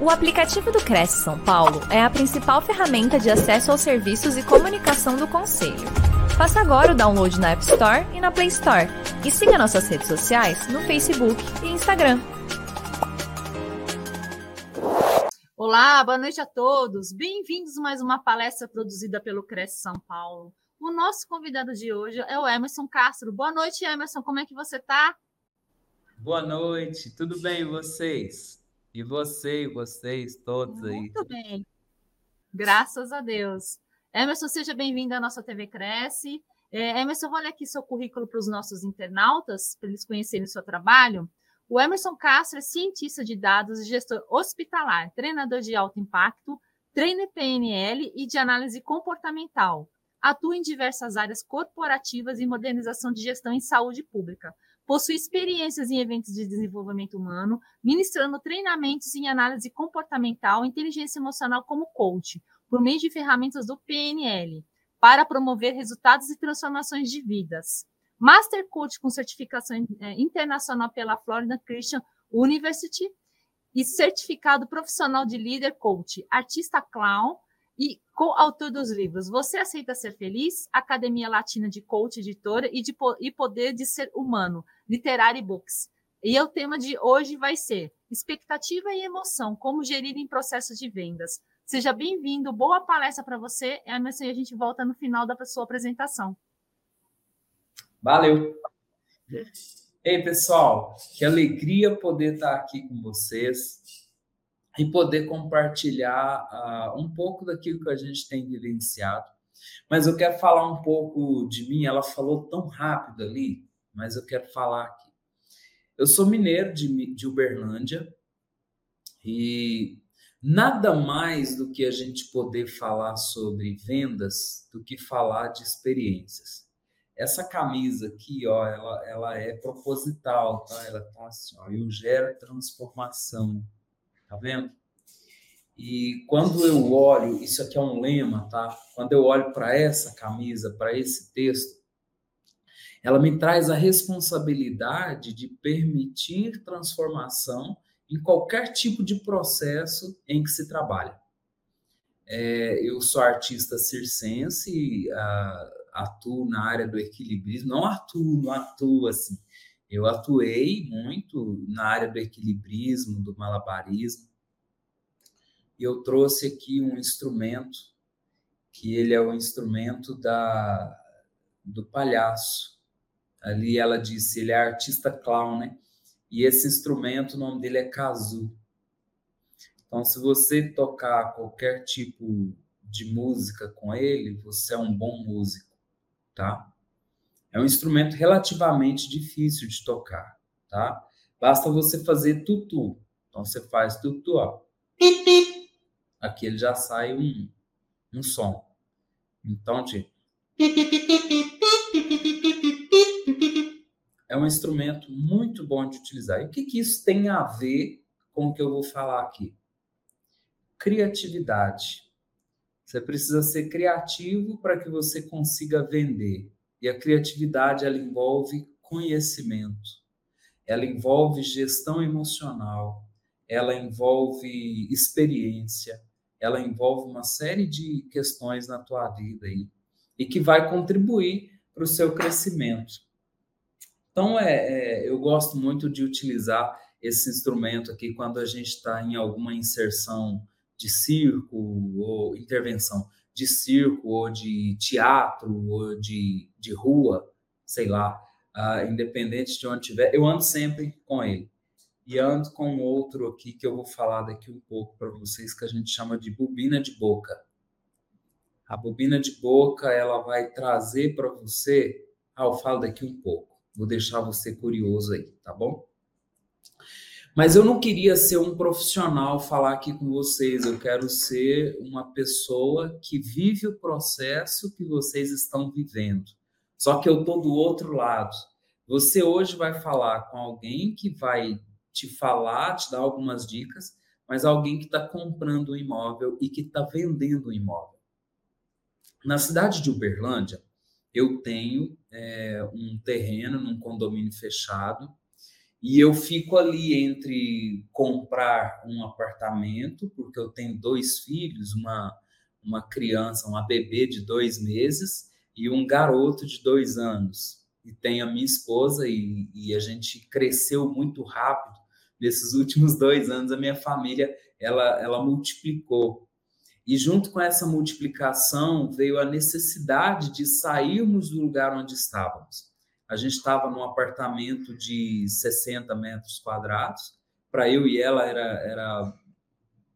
O aplicativo do Cresce São Paulo é a principal ferramenta de acesso aos serviços e comunicação do Conselho. Faça agora o download na App Store e na Play Store. E siga nossas redes sociais no Facebook e Instagram. Olá, boa noite a todos. Bem-vindos a mais uma palestra produzida pelo Cresce São Paulo. O nosso convidado de hoje é o Wemerson Castro. Boa noite, Wemerson. Como é que você está? Boa noite. Tudo bem, vocês? E você e vocês todos aí? Muito bem. Graças a Deus. Wemerson, seja bem-vindo à nossa TV Cresce. Wemerson, olha aqui seu currículo para os nossos internautas, para eles conhecerem o seu trabalho. O Wemerson Castro é cientista de dados e gestor hospitalar, treinador de alto impacto, treina PNL e de análise comportamental. Atua em diversas áreas corporativas e modernização de gestão em saúde pública. Possui experiências em eventos de desenvolvimento humano, ministrando treinamentos em análise comportamental e inteligência emocional como coach, por meio de ferramentas do PNL, para promover resultados e transformações de vidas. Master Coach com certificação internacional pela Florida Christian University e certificado profissional de líder coach, artista clown e coautor dos livros Você Aceita Ser Feliz, Academia Latina de Coaching Editora e Poder do Ser Humano, Literare Books. E o tema de hoje vai ser Expectativa e Emoção, como gerir em processos de vendas. Seja bem-vindo, boa palestra para você, Wemerson, e a gente volta no final da sua apresentação. Valeu! Ei, pessoal, que alegria poder estar aqui com vocês e poder compartilhar um pouco daquilo que a gente tem vivenciado. Mas eu quero falar um pouco de mim, ela falou tão rápido ali, mas eu quero falar aqui. Eu sou mineiro de Uberlândia e... nada mais do que a gente poder falar sobre vendas do que falar de experiências. Essa camisa aqui, ó, ela é proposital, tá? Ela tá assim, ó, eu gero transformação, tá vendo? E quando eu olho, isso aqui é um lema, tá? Quando eu olho para essa camisa, para esse texto, ela me traz a responsabilidade de permitir transformação em qualquer tipo de processo em que se trabalha. Eu sou artista circense, atuo na área do equilibrismo, não atuo assim. Eu atuei muito na área do equilibrismo, do malabarismo, e eu trouxe aqui um instrumento, que ele é o instrumento do palhaço. Ali ela disse, ele é artista clown, né? E esse instrumento, o nome dele é kazoo. Então, se você tocar qualquer tipo de música com ele, você é um bom músico, tá? É um instrumento relativamente difícil de tocar, tá? Basta você fazer tutu. Então, você faz tutu, ó. Aqui ele já sai um som. Então, tipo... é um instrumento muito bom de utilizar. E o que isso tem a ver com o que eu vou falar aqui? Criatividade. Você precisa ser criativo para que você consiga vender. E a criatividade, ela envolve conhecimento. Ela envolve gestão emocional. Ela envolve experiência. Ela envolve uma série de questões na tua vida aí. E que vai contribuir para o seu crescimento. Então, eu gosto muito de utilizar esse instrumento aqui quando a gente está em alguma inserção de circo ou intervenção de circo ou de teatro ou de rua, sei lá, independente de onde estiver. Eu ando sempre com ele. E ando com outro aqui que eu vou falar daqui um pouco para vocês, que a gente chama de bobina de boca. A bobina de boca, ela vai trazer para você... eu falo daqui um pouco. Vou deixar você curioso aí, tá bom? Mas eu não queria ser um profissional falar aqui com vocês. Eu quero ser uma pessoa que vive o processo que vocês estão vivendo. Só que eu estou do outro lado. Você hoje vai falar com alguém que vai te falar, te dar algumas dicas, mas alguém que está comprando um imóvel e que está vendendo um imóvel. Na cidade de Uberlândia, eu tenho um terreno num condomínio fechado E eu fico ali entre comprar um apartamento, porque eu tenho 2 filhos, uma criança, uma bebê de 2 meses e um garoto de 2 anos. E tenho a minha esposa e a gente cresceu muito rápido. Nesses últimos 2 anos, a minha família ela multiplicou. E junto com essa multiplicação veio a necessidade de sairmos do lugar onde estávamos. A gente estava num apartamento de 60 metros quadrados. Para eu e ela era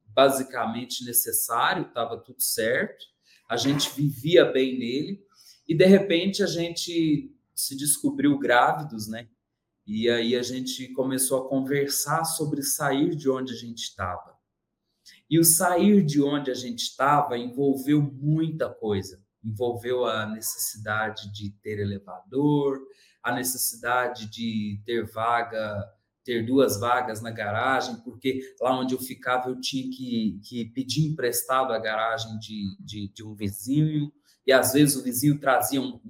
basicamente necessário, estava tudo certo. A gente vivia bem nele. E, de repente, a gente se descobriu grávidos, né? E aí a gente começou a conversar sobre sair de onde a gente estava. E o sair de onde a gente estava envolveu muita coisa. Envolveu a necessidade de ter elevador, a necessidade de ter 2 vagas na garagem, porque lá onde eu ficava eu tinha que pedir emprestado a garagem de um vizinho, e às vezes o vizinho trazia um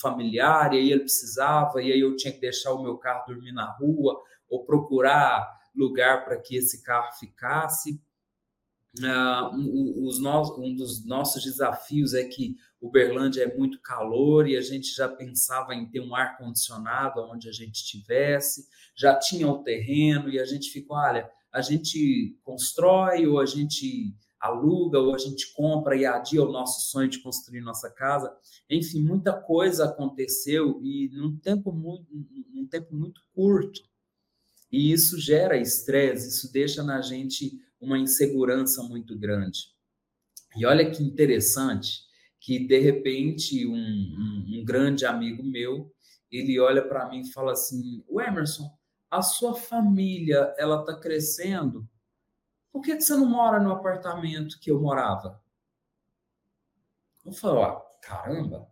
familiar, e aí ele precisava, e aí eu tinha que deixar o meu carro dormir na rua, ou procurar lugar para que esse carro ficasse. Um dos nossos desafios é que Uberlândia é muito calor e a gente já pensava em ter um ar-condicionado onde a gente estivesse, já tinha o terreno e a gente ficou, olha, a gente constrói ou a gente aluga ou a gente compra e adia o nosso sonho de construir nossa casa. Enfim, muita coisa aconteceu e num tempo muito curto. E isso gera estresse, isso deixa na gente uma insegurança muito grande. E olha que interessante que, de repente, um grande amigo meu, ele olha para mim e fala assim, Wemerson, a sua família, ela está crescendo, por que você não mora no apartamento que eu morava? Eu falo, caramba,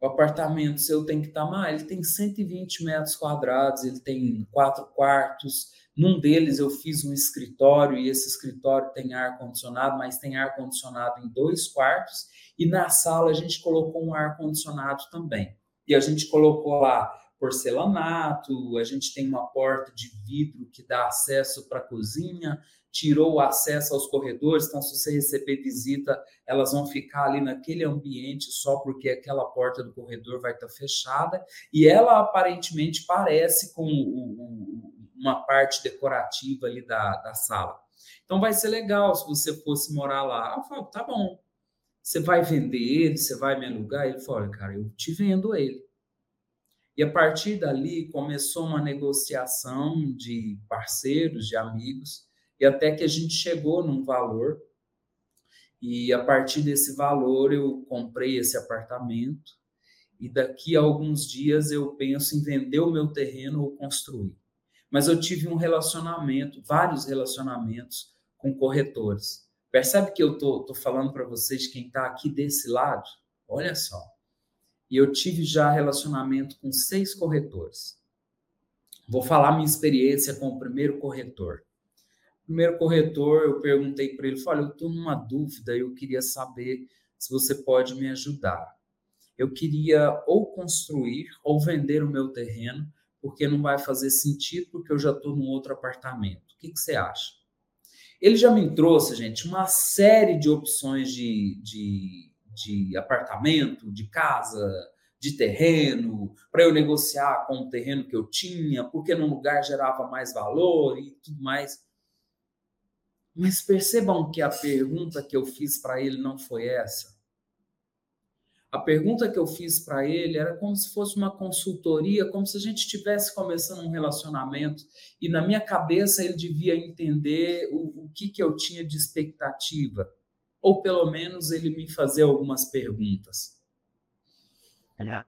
o apartamento seu tem que estar mais, ele tem 120 metros quadrados, ele tem 4 quartos, num deles eu fiz um escritório e esse escritório tem ar-condicionado, mas tem ar-condicionado em 2 quartos e na sala a gente colocou um ar-condicionado também. E a gente colocou lá porcelanato, a gente tem uma porta de vidro que dá acesso para a cozinha, tirou o acesso aos corredores, então se você receber visita, elas vão ficar ali naquele ambiente só porque aquela porta do corredor vai estar fechada e ela aparentemente parece com uma parte decorativa ali da sala. Então, vai ser legal se você fosse morar lá. Eu falo, tá bom. Você vai vender ele? Você vai me alugar? Ele falou, olha, cara, eu te vendo ele. E a partir dali, começou uma negociação de parceiros, de amigos, e até que a gente chegou num valor. E a partir desse valor, eu comprei esse apartamento. E daqui a alguns dias, eu penso em vender o meu terreno ou construir. Mas eu tive um relacionamento, vários relacionamentos com corretores. Percebe que eu tô falando para vocês, quem está aqui desse lado? Olha só. E eu tive já relacionamento com 6 corretores. Vou falar minha experiência com o primeiro corretor. O primeiro corretor, eu perguntei para ele, falei, eu estou numa dúvida, eu queria saber se você pode me ajudar. Eu queria ou construir ou vender o meu terreno, porque não vai fazer sentido, porque eu já estou num outro apartamento. O que você acha? Ele já me trouxe, gente, uma série de opções de apartamento, de casa, de terreno, para eu negociar com o terreno que eu tinha, porque num lugar gerava mais valor e tudo mais. Mas percebam que a pergunta que eu fiz para ele não foi essa. A pergunta que eu fiz para ele era como se fosse uma consultoria, como se a gente estivesse começando um relacionamento e na minha cabeça ele devia entender o que eu tinha de expectativa, ou pelo menos ele me fazer algumas perguntas.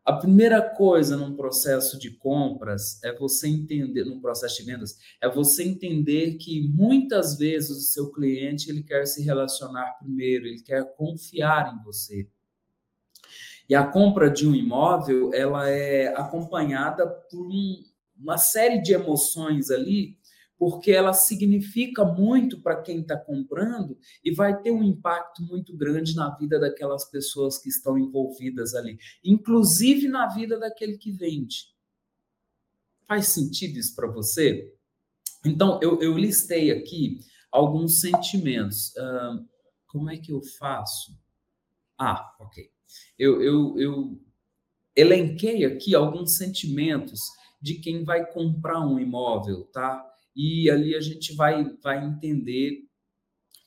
A primeira coisa num processo de compras é você entender, num processo de vendas, é você entender que muitas vezes o seu cliente ele quer se relacionar primeiro, ele quer confiar em você. E a compra de um imóvel, ela é acompanhada por uma série de emoções ali, porque ela significa muito para quem está comprando e vai ter um impacto muito grande na vida daquelas pessoas que estão envolvidas ali, inclusive na vida daquele que vende. Faz sentido isso para você? Então, eu listei aqui alguns sentimentos. Como é que eu faço? Ah, ok. Eu elenquei aqui alguns sentimentos de quem vai comprar um imóvel, tá? E ali a gente vai entender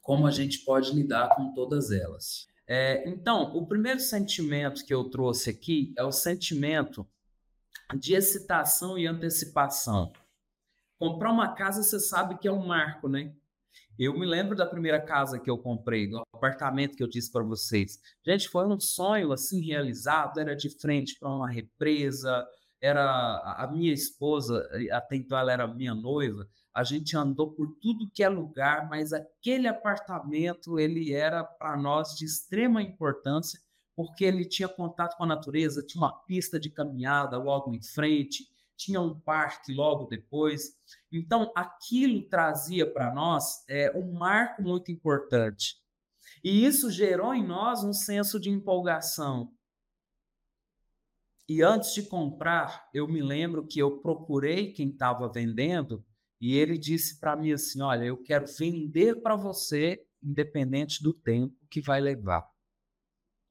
como a gente pode lidar com todas elas. Então, o primeiro sentimento que eu trouxe aqui é o sentimento de excitação e antecipação. Comprar uma casa, você sabe que é um marco, né? Eu me lembro da primeira casa que eu comprei, do apartamento que eu disse para vocês. Gente, foi um sonho assim realizado, era de frente para uma represa, era a minha esposa, até então ela era minha noiva, a gente andou por tudo que é lugar, mas aquele apartamento ele era para nós de extrema importância, porque ele tinha contato com a natureza, tinha uma pista de caminhada logo em frente, tinha um parque logo depois. Então, aquilo trazia para nós um marco muito importante. E isso gerou em nós um senso de empolgação. E antes de comprar, eu me lembro que eu procurei quem estava vendendo e ele disse para mim assim, olha, eu quero vender para você, independente do tempo que vai levar.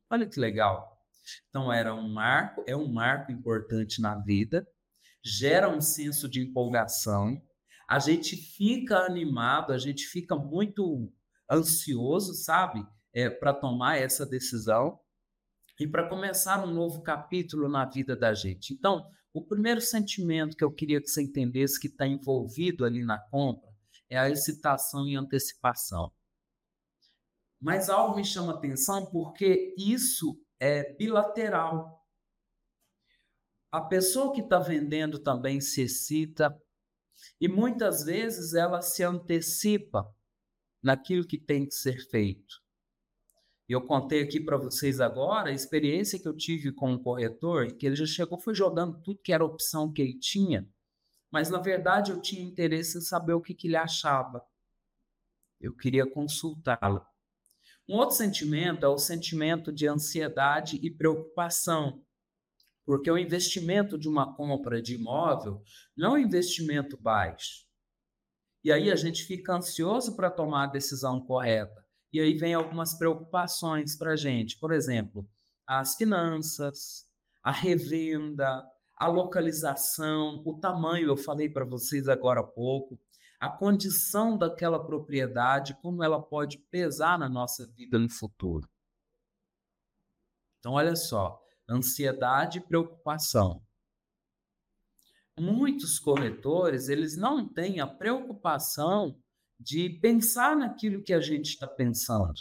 Olha que legal. Então, era um marco, é um marco importante na vida, gera um senso de empolgação, a gente fica animado, a gente fica muito ansioso, sabe, para tomar essa decisão e para começar um novo capítulo na vida da gente. Então, o primeiro sentimento que eu queria que você entendesse que está envolvido ali na compra é a excitação e antecipação. Mas algo me chama atenção porque isso é bilateral. A pessoa que está vendendo também se excita e muitas vezes ela se antecipa naquilo que tem que ser feito. Eu contei aqui para vocês agora a experiência que eu tive com um corretor, que ele já chegou, foi jogando tudo que era opção que ele tinha, mas na verdade eu tinha interesse em saber o que ele achava. Eu queria consultá-lo. Um outro sentimento é o sentimento de ansiedade e preocupação. Porque o investimento de uma compra de imóvel não é um investimento baixo. E aí a gente fica ansioso para tomar a decisão correta. E aí vem algumas preocupações para a gente. Por exemplo, as finanças, a revenda, a localização, o tamanho, eu falei para vocês agora há pouco, a condição daquela propriedade, como ela pode pesar na nossa vida no futuro. Então, olha só. Ansiedade e preocupação. Muitos corretores, eles não têm a preocupação de pensar naquilo que a gente está pensando.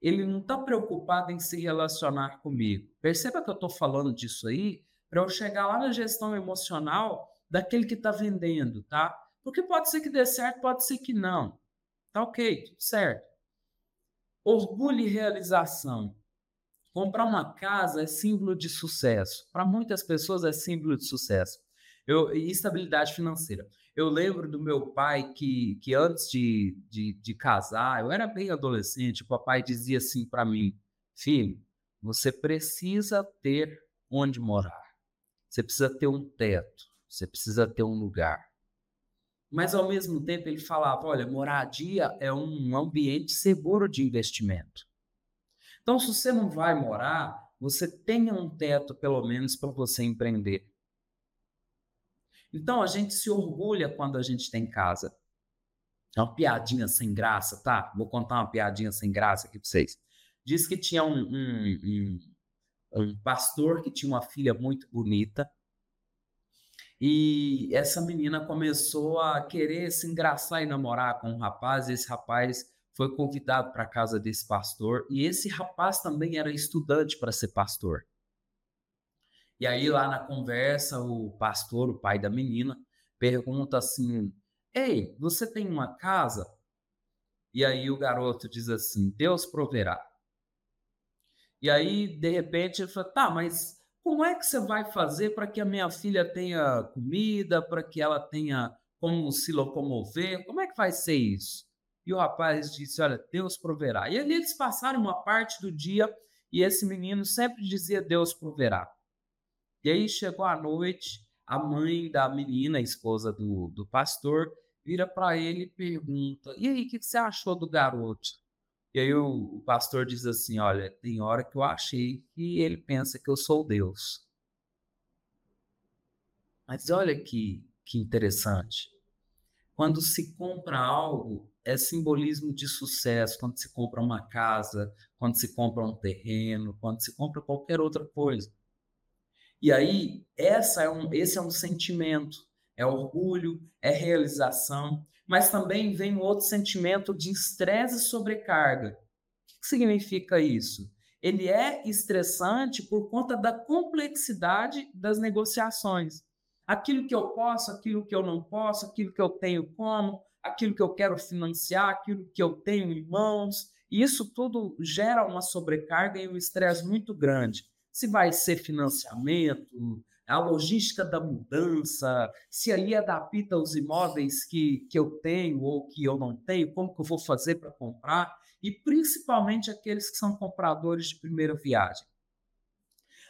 Ele não está preocupado em se relacionar comigo. Perceba que eu estou falando disso aí para eu chegar lá na gestão emocional daquele que está vendendo, tá? Porque pode ser que dê certo, pode ser que não. Tá ok, tudo certo. Orgulho e realização. Comprar uma casa é símbolo de sucesso. Para muitas pessoas é símbolo de sucesso. E estabilidade financeira. Eu lembro do meu pai que antes de casar, eu era bem adolescente, o papai dizia assim para mim, filho, você precisa ter onde morar. Você precisa ter um teto. Você precisa ter um lugar. Mas, ao mesmo tempo, ele falava, olha, moradia é um ambiente seguro de investimento. Então, se você não vai morar, você tenha um teto, pelo menos, para você empreender. Então, a gente se orgulha quando a gente tem casa. É uma piadinha sem graça, tá? Vou contar uma piadinha sem graça aqui para vocês. Diz que tinha um pastor que tinha uma filha muito bonita e essa menina começou a querer se engraçar e namorar com um rapaz, e esse rapaz foi convidado para a casa desse pastor, e esse rapaz também era estudante para ser pastor. E aí, lá na conversa, o pastor, o pai da menina, pergunta assim, ei, você tem uma casa? E aí o garoto diz assim, Deus proverá. E aí, de repente, ele fala, tá, mas como é que você vai fazer para que a minha filha tenha comida, para que ela tenha como se locomover? Como é que vai ser isso? E o rapaz disse, olha, Deus proverá. E ali eles passaram uma parte do dia e esse menino sempre dizia, Deus proverá. E aí chegou a noite, A mãe da menina, a esposa do pastor, vira para ele e pergunta: e aí, o que você achou do garoto? E aí o pastor diz assim: olha, tem hora que eu achei que ele pensa que eu sou Deus. Mas olha que interessante. Quando se compra algo, é simbolismo de sucesso. Quando se compra uma casa, quando se compra um terreno, quando se compra qualquer outra coisa. E aí, esse é um sentimento, é orgulho, é realização, mas também vem outro sentimento de estresse e sobrecarga. O que significa isso? Ele é estressante por conta da complexidade das negociações. Aquilo que eu posso, aquilo que eu não posso, aquilo que eu tenho como, aquilo que eu quero financiar, aquilo que eu tenho em mãos. Isso tudo gera uma sobrecarga e um estresse muito grande. Se vai ser financiamento, a logística da mudança, se ali adapta os imóveis que eu tenho ou que eu não tenho, como que eu vou fazer para comprar, e principalmente aqueles que são compradores de primeira viagem.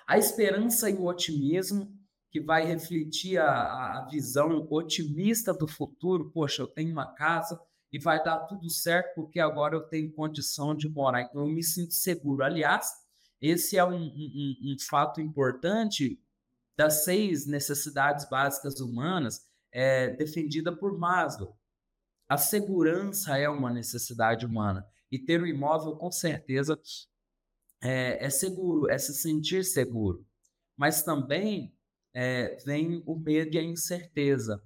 A esperança e o otimismo, que vai refletir a visão otimista do futuro. Poxa, eu tenho uma casa e vai dar tudo certo porque agora eu tenho condição de morar, então eu me sinto seguro. Aliás, esse é um fato importante das 6 necessidades básicas humanas, defendida por Maslow. A segurança é uma necessidade humana. E ter um imóvel, com certeza, é seguro, é se sentir seguro. Mas também vem o medo e a incerteza.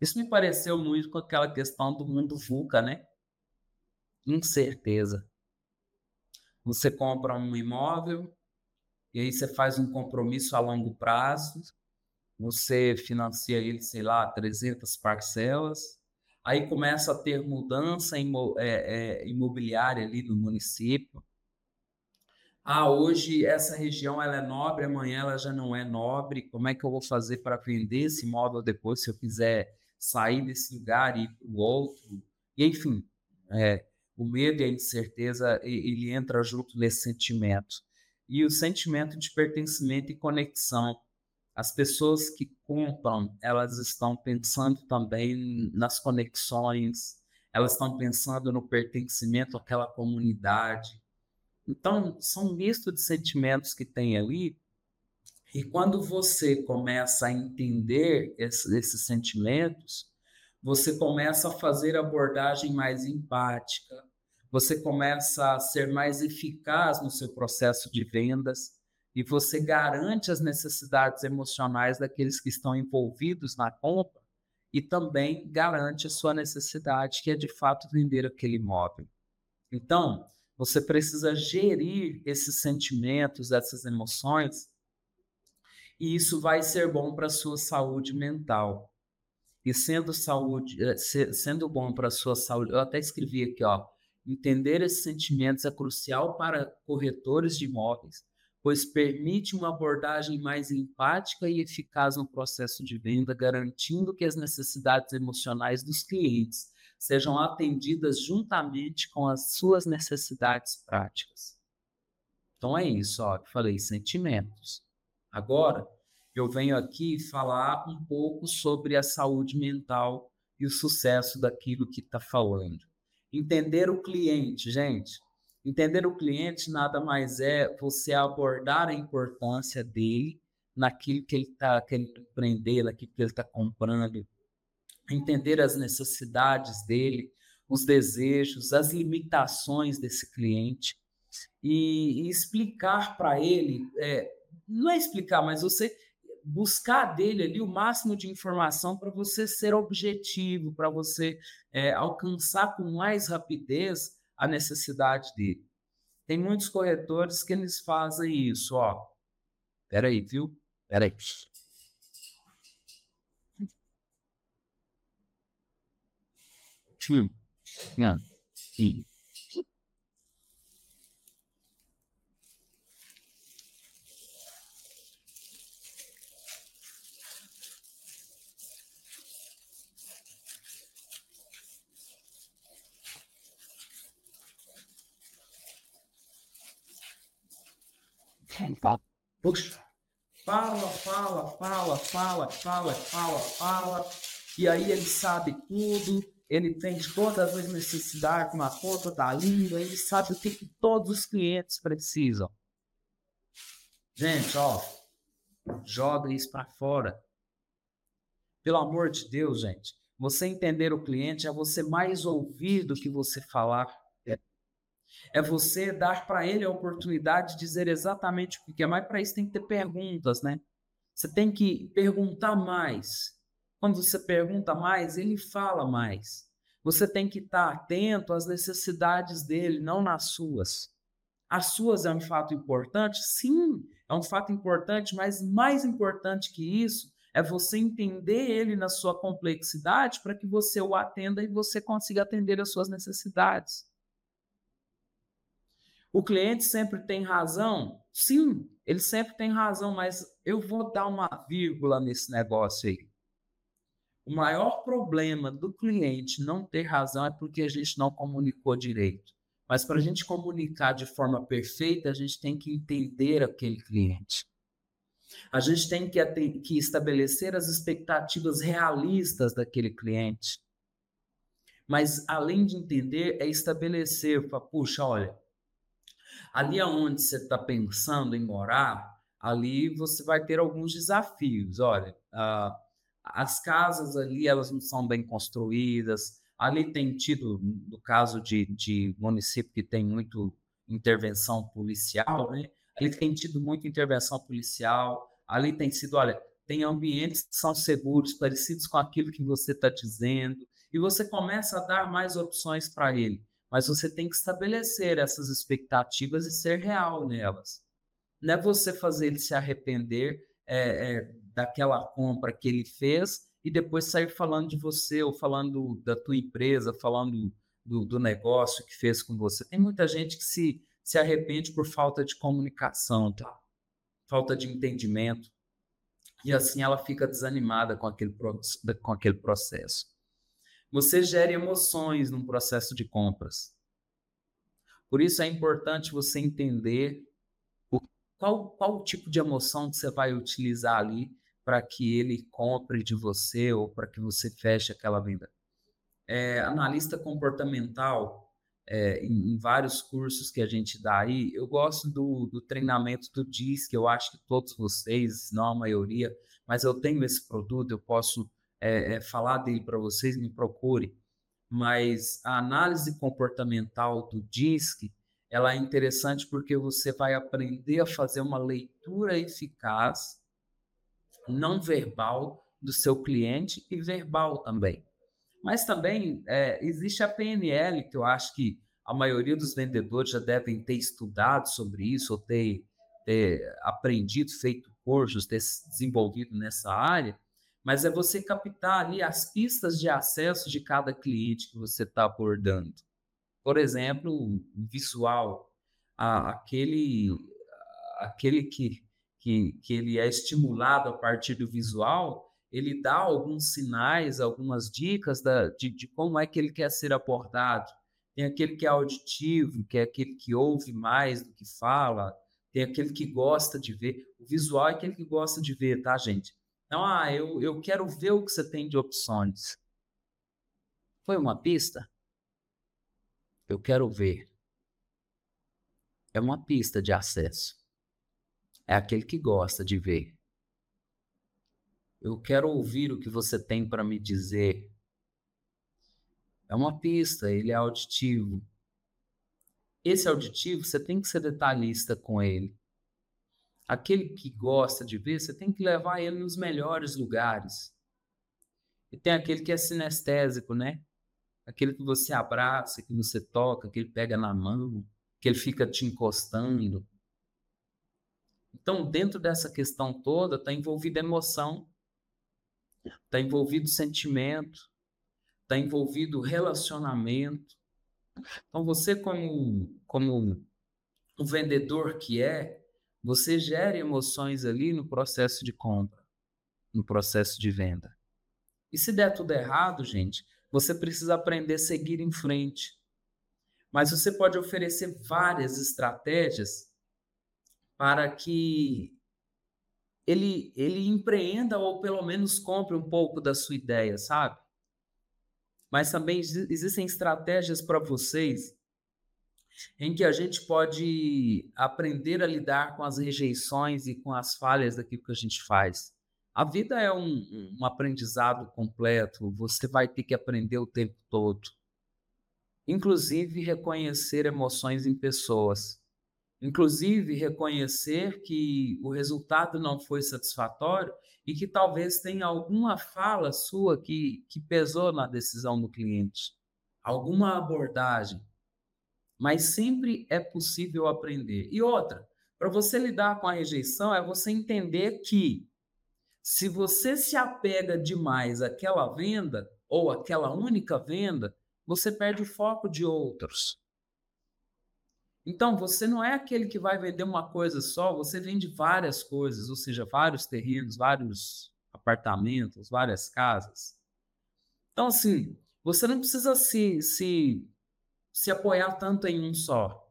Isso me pareceu muito com aquela questão do mundo VUCA, né? Incerteza. Você compra um imóvel, e aí você faz um compromisso a longo prazo, você financia ele, sei lá, 300 parcelas, aí começa a ter mudança imobiliária ali no município. Ah, hoje essa região ela é nobre, amanhã ela já não é nobre, como é que eu vou fazer para vender esse imóvel depois se eu quiser sair desse lugar e ir para o outro? E enfim, o medo e a incerteza, ele entra junto nesse sentimento. E o sentimento de pertencimento e conexão. As pessoas que compram, elas estão pensando também nas conexões, elas estão pensando no pertencimento àquela comunidade. Então, são um misto de sentimentos que tem ali. E quando você começa a entender esses sentimentos, você começa a fazer abordagem mais empática, você começa a ser mais eficaz no seu processo de vendas e você garante as necessidades emocionais daqueles que estão envolvidos na compra e também garante a sua necessidade, que é de fato vender aquele imóvel. Então, você precisa gerir esses sentimentos, essas emoções, e isso vai ser bom para a sua saúde mental. E sendo bom para a sua saúde, eu até escrevi aqui, entender esses sentimentos é crucial para corretores de imóveis, pois permite uma abordagem mais empática e eficaz no processo de venda, garantindo que as necessidades emocionais dos clientes sejam atendidas juntamente com as suas necessidades práticas. Então é isso, falei sentimentos. Agora, eu venho aqui falar um pouco sobre a saúde mental e o sucesso daquilo que está falando. Entender o cliente, gente. Entender o cliente nada mais é você abordar a importância dele naquilo que ele está querendo empreender, naquilo que ele está comprando. Entender as necessidades dele, os desejos, as limitações desse cliente. E explicar para ele, não é explicar, mas você buscar dele ali o máximo de informação para você ser objetivo, para você alcançar com mais rapidez a necessidade dele. Tem muitos corretores que eles fazem isso, Peraí, viu? Peraí. Puxa, fala, e aí ele sabe tudo, ele tem todas as necessidades na ponta da língua, ele sabe o que todos os clientes precisam. Gente, ó, joga isso pra fora. Pelo amor de Deus, gente, você entender o cliente é você mais ouvir do que você falar. É você dar para ele a oportunidade de dizer exatamente o que é, mas para isso tem que ter perguntas, né? Você tem que perguntar mais. Quando você pergunta mais, ele fala mais. Você tem que estar atento às necessidades dele, não nas suas. As suas é um fato importante? Sim, é um fato importante, mas mais importante que isso é você entender ele na sua complexidade para que você o atenda e você consiga atender às suas necessidades. O cliente sempre tem razão? Sim, ele sempre tem razão, mas eu vou dar uma vírgula nesse negócio aí. O maior problema do cliente não ter razão é porque a gente não comunicou direito. Mas para a gente comunicar de forma perfeita, a gente tem que entender aquele cliente. A gente tem que estabelecer as expectativas realistas daquele cliente. Mas, além de entender, é estabelecer, puxa, olha, ali onde você está pensando em morar, ali você vai ter alguns desafios. Olha, as casas ali, elas não são bem construídas. Ali tem tido, no caso de município que tem muito intervenção policial, né? Ali tem tido muita intervenção policial. Ali tem sido, olha, tem ambientes que são seguros, parecidos com aquilo que você está dizendo. E você começa a dar mais opções para ele. Mas você tem que estabelecer essas expectativas e ser real nelas. Não é você fazer ele se arrepender daquela compra que ele fez e depois sair falando de você ou falando da tua empresa, falando do negócio que fez com você. Tem muita gente que se arrepende por falta de comunicação, tá? Falta de entendimento. E assim ela fica desanimada com aquele processo. Você gera emoções num processo de compras. Por isso é importante você entender qual tipo de emoção que você vai utilizar ali para que ele compre de você ou para que você feche aquela venda. Analista comportamental, em vários cursos que a gente dá aí, eu gosto do treinamento do DISC, eu acho que todos vocês, não a maioria, mas eu tenho esse produto, eu posso... falar dele para vocês, me procure, mas a análise comportamental do DISC, ela é interessante porque você vai aprender a fazer uma leitura eficaz, não verbal, do seu cliente e verbal também. Mas também existe a PNL, que eu acho que a maioria dos vendedores já devem ter estudado sobre isso, ou ter aprendido, feito cursos, ter se desenvolvido nessa área, mas é você captar ali as pistas de acesso de cada cliente que você está abordando. Por exemplo, o visual, aquele que ele é estimulado a partir do visual, ele dá alguns sinais, algumas dicas de como é que ele quer ser abordado. Tem aquele que é auditivo, que é aquele que ouve mais do que fala, tem aquele que gosta de ver. O visual é aquele que gosta de ver, tá, gente? Então, eu quero ver o que você tem de opções. Foi uma pista? Eu quero ver. É uma pista de acesso. É aquele que gosta de ver. Eu quero ouvir o que você tem para me dizer. É uma pista, ele é auditivo. Esse auditivo, você tem que ser detalhista com ele. Aquele que gosta de ver, você tem que levar ele nos melhores lugares. E tem aquele que é sinestésico, né? Aquele que você abraça, que você toca, que ele pega na mão, que ele fica te encostando. Então, dentro dessa questão toda, está envolvida emoção, está envolvido sentimento, está envolvido relacionamento. Então, você como o vendedor que é, você gera emoções ali no processo de compra, no processo de venda. E se der tudo errado, gente, você precisa aprender a seguir em frente. Mas você pode oferecer várias estratégias para que ele empreenda ou pelo menos compre um pouco da sua ideia, sabe? Mas também existem estratégias para vocês em que a gente pode aprender a lidar com as rejeições e com as falhas daquilo que a gente faz. A vida é um aprendizado completo, você vai ter que aprender o tempo todo. Inclusive, reconhecer emoções em pessoas. Inclusive, reconhecer que o resultado não foi satisfatório e que talvez tenha alguma fala sua que pesou na decisão do cliente, alguma abordagem. Mas sempre é possível aprender. E outra, para você lidar com a rejeição é você entender que se você se apega demais àquela venda ou àquela única venda, você perde o foco de outros. Então, você não é aquele que vai vender uma coisa só, você vende várias coisas, ou seja, vários terrenos, vários apartamentos, várias casas. Então, assim, você não precisa se apoiar tanto em um só.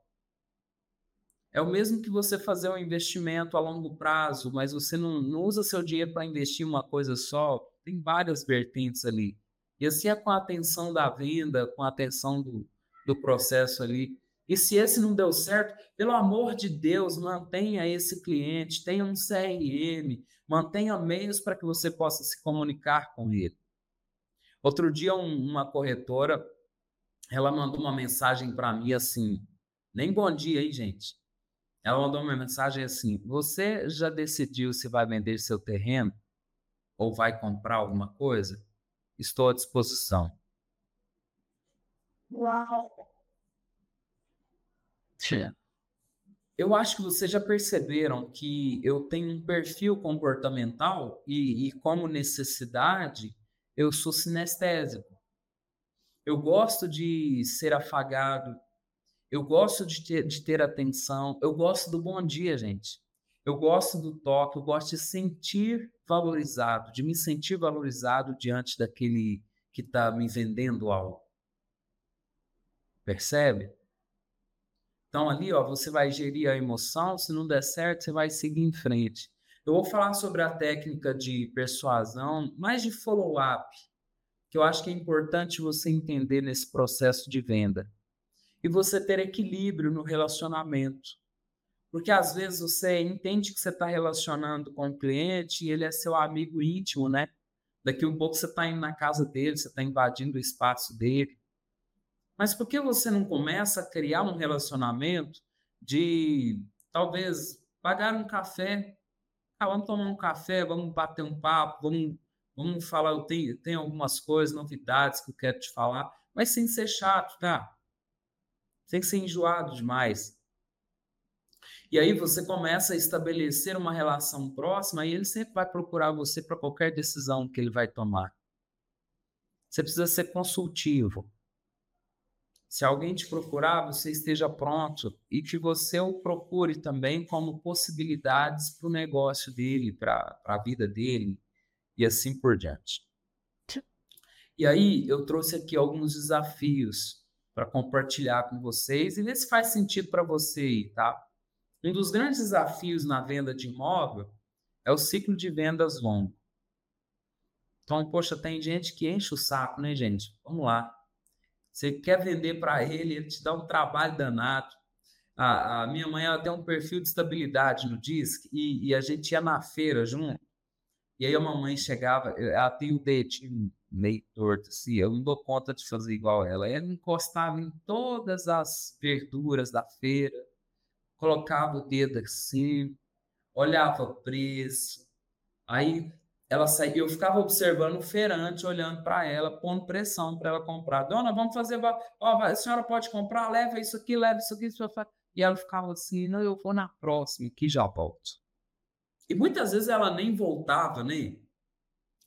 É o mesmo que você fazer um investimento a longo prazo, mas você não usa seu dinheiro para investir uma coisa só, tem várias vertentes ali. E assim é com a atenção da venda, com a atenção do processo ali. E se esse não deu certo, pelo amor de Deus, mantenha esse cliente, tenha um CRM, mantenha meios para que você possa se comunicar com ele. Outro dia, uma corretora, ela mandou uma mensagem para mim assim, nem bom dia, hein, gente? Ela mandou uma mensagem assim, você já decidiu se vai vender seu terreno ou vai comprar alguma coisa? Estou à disposição. Uau! Eu acho que vocês já perceberam que eu tenho um perfil comportamental e como necessidade, eu sou sinestésico. Eu gosto de ser afagado, eu gosto de ter atenção, eu gosto do bom dia, gente. Eu gosto do toque, eu gosto de sentir valorizado, de me sentir valorizado diante daquele que está me vendendo algo. Percebe? Então, ali, ó, você vai gerir a emoção, se não der certo, você vai seguir em frente. Eu vou falar sobre a técnica de persuasão, mais de follow-up, que eu acho que é importante você entender nesse processo de venda. E você ter equilíbrio no relacionamento. Porque, às vezes, você entende que você está relacionando com o cliente e ele é seu amigo íntimo, né? Daqui a um pouco você está indo na casa dele, você está invadindo o espaço dele. Mas por que você não começa a criar um relacionamento de, talvez, pagar um café? Ah, vamos tomar um café, vamos bater um papo, vamos falar, eu tenho algumas coisas, novidades que eu quero te falar, mas sem ser chato, tá? Sem ser enjoado demais. E aí você começa a estabelecer uma relação próxima e ele sempre vai procurar você para qualquer decisão que ele vai tomar. Você precisa ser consultivo. Se alguém te procurar, você esteja pronto e que você o procure também como possibilidades para o negócio dele, para a vida dele e assim por diante. E aí, eu trouxe aqui alguns desafios para compartilhar com vocês e ver se faz sentido para você, tá? Um dos grandes desafios na venda de imóvel é o ciclo de vendas longo. Então, poxa, tem gente que enche o saco, né, gente? Vamos lá. Você quer vender para ele, ele te dá um trabalho danado. A minha mãe ela tem um perfil de estabilidade no DISC e a gente ia na feira junto. E aí a mamãe chegava, ela tem o dedinho meio torto, assim, eu não dou conta de fazer igual ela. Ela encostava em todas as verduras da feira, colocava o dedo assim, olhava o preço. Aí ela saía, eu ficava observando o feirante, olhando para ela, pondo pressão para ela comprar. Dona, vamos fazer... Ó, a senhora pode comprar? Leva isso aqui... E ela ficava assim, não, eu vou na próxima, que já volto. E muitas vezes ela nem voltava, né?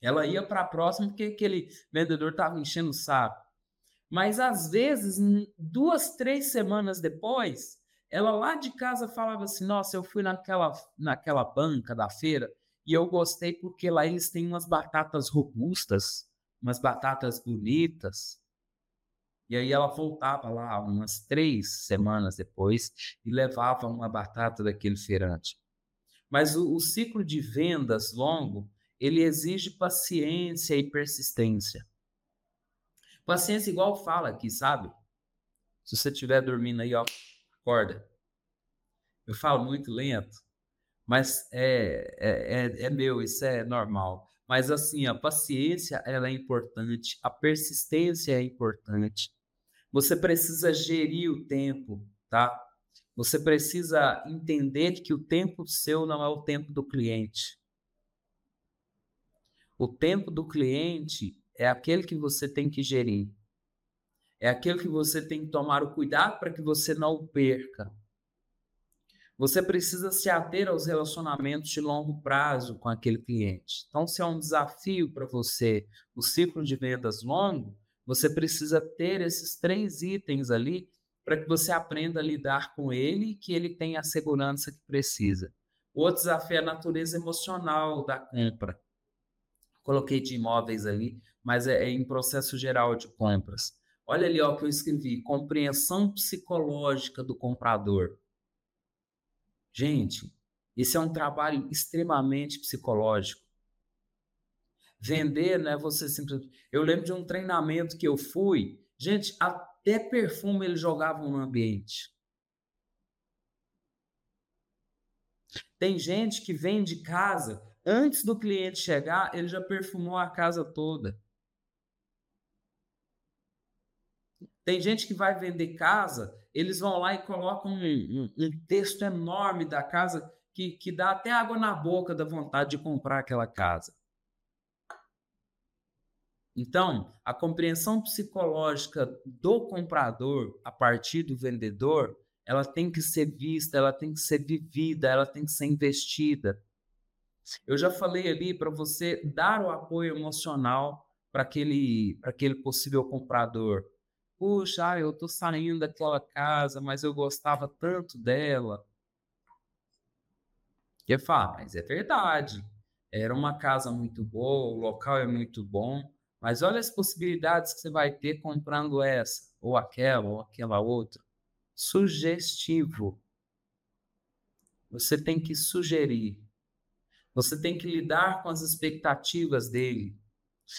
Ela ia para a próxima porque aquele vendedor estava enchendo o saco. Mas às vezes, 2, 3 semanas depois, ela lá de casa falava assim, nossa, eu fui naquela banca da feira, e eu gostei porque lá eles têm umas batatas robustas, umas batatas bonitas. E aí ela voltava lá umas 3 semanas depois e levava uma batata daquele feirante. Mas o ciclo de vendas longo, ele exige paciência e persistência. Paciência igual fala aqui, sabe? Se você estiver dormindo aí, ó, acorda. Eu falo muito lento, mas é meu, isso é normal. Mas assim, a paciência, ela é importante, a persistência é importante. Você precisa gerir o tempo, tá? Você precisa entender que o tempo seu não é o tempo do cliente. O tempo do cliente é aquele que você tem que gerir. É aquele que você tem que tomar o cuidado para que você não o perca. Você precisa se ater aos relacionamentos de longo prazo com aquele cliente. Então, se é um desafio para você o ciclo de vendas longo, você precisa ter esses 3 itens ali para que você aprenda a lidar com ele e que ele tenha a segurança que precisa. Outro desafio é a natureza emocional da compra. Coloquei de imóveis ali, mas é em processo geral de compras. Olha ali o que eu escrevi, compreensão psicológica do comprador. Gente, esse é um trabalho extremamente psicológico. Vender, né? Você simplesmente... Eu lembro de um treinamento que eu fui, gente, até perfume eles jogavam no ambiente. Tem gente que vem de casa, antes do cliente chegar, ele já perfumou a casa toda. Tem gente que vai vender casa, eles vão lá e colocam um texto enorme da casa que dá até água na boca da vontade de comprar aquela casa. Então, a compreensão psicológica do comprador a partir do vendedor, ela tem que ser vista, ela tem que ser vivida, ela tem que ser investida. Eu já falei ali para você dar o apoio emocional para aquele possível comprador. Puxa, eu estou saindo daquela casa, mas eu gostava tanto dela. E eu falo, mas é verdade. Era uma casa muito boa, o local é muito bom. Mas olha as possibilidades que você vai ter comprando essa, ou aquela outra. Sugestivo. Você tem que sugerir. Você tem que lidar com as expectativas dele.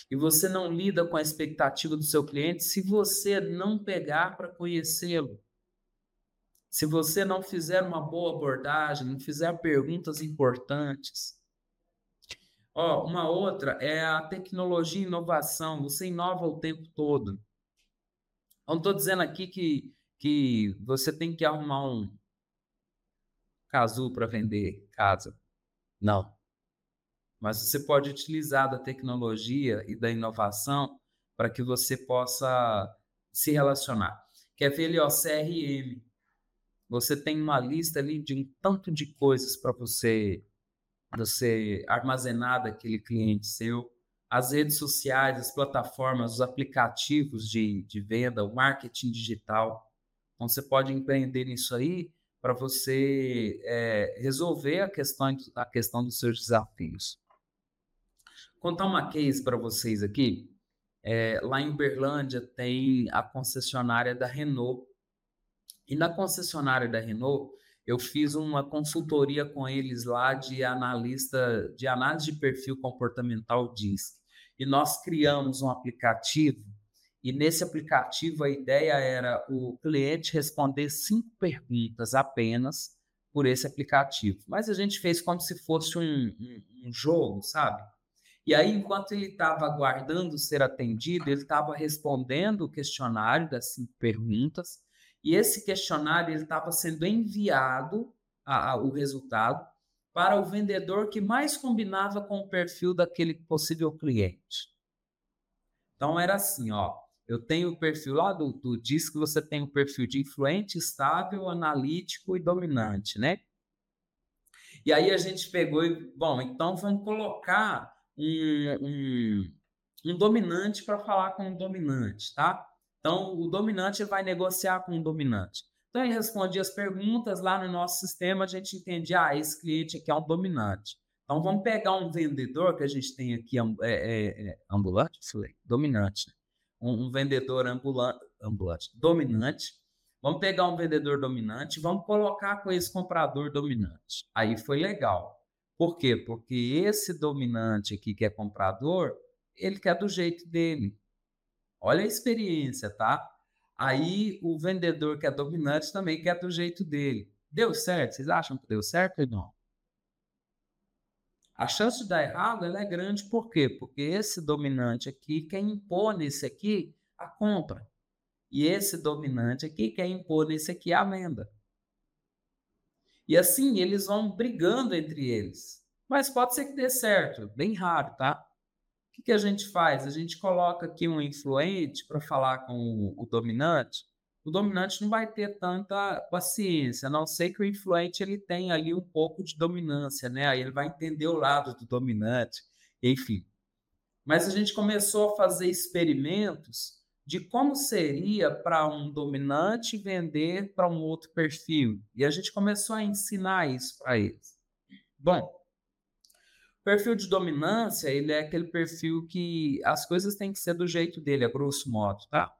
E você não lida com a expectativa do seu cliente se você não pegar para conhecê-lo. Se você não fizer uma boa abordagem, não fizer perguntas importantes. Uma outra é a tecnologia e inovação. Você inova o tempo todo. Eu não estou dizendo aqui que você tem que arrumar um casulo para vender casa. Não. Mas você pode utilizar da tecnologia e da inovação para que você possa se relacionar. Quer ver ali, ó, CRM. Você tem uma lista ali de um tanto de coisas para você armazenar daquele cliente seu, as redes sociais, as plataformas, os aplicativos de venda, o marketing digital. Então, você pode empreender nisso aí para você resolver a questão dos seus desafios. Contar uma case para vocês aqui. Lá em Berlândia tem a concessionária da Renault. E na concessionária da Renault, eu fiz uma consultoria com eles lá de análise de perfil comportamental DISC. E nós criamos um aplicativo, e nesse aplicativo a ideia era o cliente responder 5 perguntas apenas por esse aplicativo. Mas a gente fez como se fosse um jogo, sabe? E aí, enquanto ele estava aguardando ser atendido, ele estava respondendo o questionário das 5 perguntas. E esse questionário estava sendo enviado, o resultado, para o vendedor que mais combinava com o perfil daquele possível cliente. Então, era assim, ó, eu tenho o perfil lá do DISC, você tem o perfil de influente, estável, analítico e dominante, né? E aí a gente pegou e, bom, então vamos colocar um dominante para falar com um dominante, tá? Então, o dominante vai negociar com o dominante. Então, ele respondia as perguntas lá no nosso sistema, a gente entendia, esse cliente aqui é um dominante. Então, vamos pegar um vendedor que a gente tem aqui, ambulante, dominante. Um vendedor ambulante, dominante. Vamos pegar um vendedor dominante, vamos colocar com esse comprador dominante. Aí foi legal. Por quê? Porque esse dominante aqui que é comprador, ele quer do jeito dele. Olha a experiência, tá? Aí o vendedor que é dominante também quer do jeito dele. Deu certo? Vocês acham que deu certo ou não? A chance de dar errado ela é grande, por quê? Porque esse dominante aqui quer impor nesse aqui a compra. E esse dominante aqui quer impor nesse aqui a venda. E assim, eles vão brigando entre eles. Mas pode ser que dê certo, bem raro, tá? O que a gente faz? A gente coloca aqui um influente para falar com o dominante. O dominante não vai ter tanta paciência, a não ser que o influente ele tenha ali um pouco de dominância, né? Aí ele vai entender o lado do dominante, enfim. Mas a gente começou a fazer experimentos de como seria para um dominante vender para um outro perfil. E a gente começou a ensinar isso para eles. Bom, o perfil de dominância, ele é aquele perfil que as coisas têm que ser do jeito dele, a grosso modo, tá?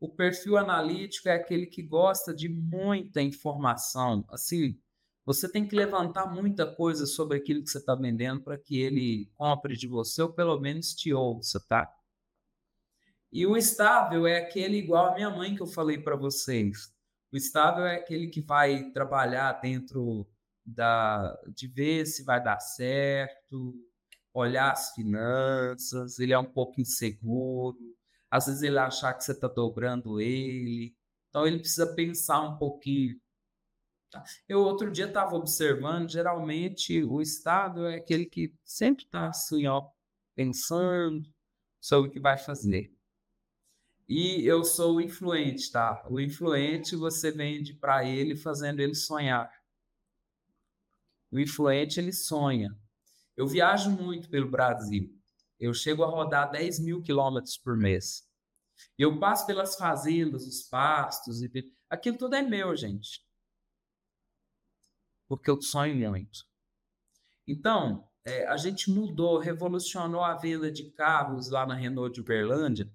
O perfil analítico é aquele que gosta de muita informação. Assim, você tem que levantar muita coisa sobre aquilo que você está vendendo para que ele compre de você ou pelo menos te ouça, tá? E o estável é aquele igual a minha mãe que eu falei para vocês. O estável é aquele que vai trabalhar dentro de ver se vai dar certo, olhar as finanças, ele é um pouco inseguro, às vezes ele achar que você está dobrando ele, então ele precisa pensar um pouquinho. Eu outro dia estava observando, geralmente o estável é aquele que sempre está assim, ó, pensando sobre o que vai fazer. E eu sou o influente, tá? O influente você vende para ele fazendo ele sonhar. O influente, ele sonha. Eu viajo muito pelo Brasil. Eu chego a rodar 10 mil quilômetros por mês. Eu passo pelas fazendas, os pastos. Aquilo tudo é meu, gente. Porque eu sonho muito. Então, a gente mudou, revolucionou a venda de carros lá na Renault de Uberlândia.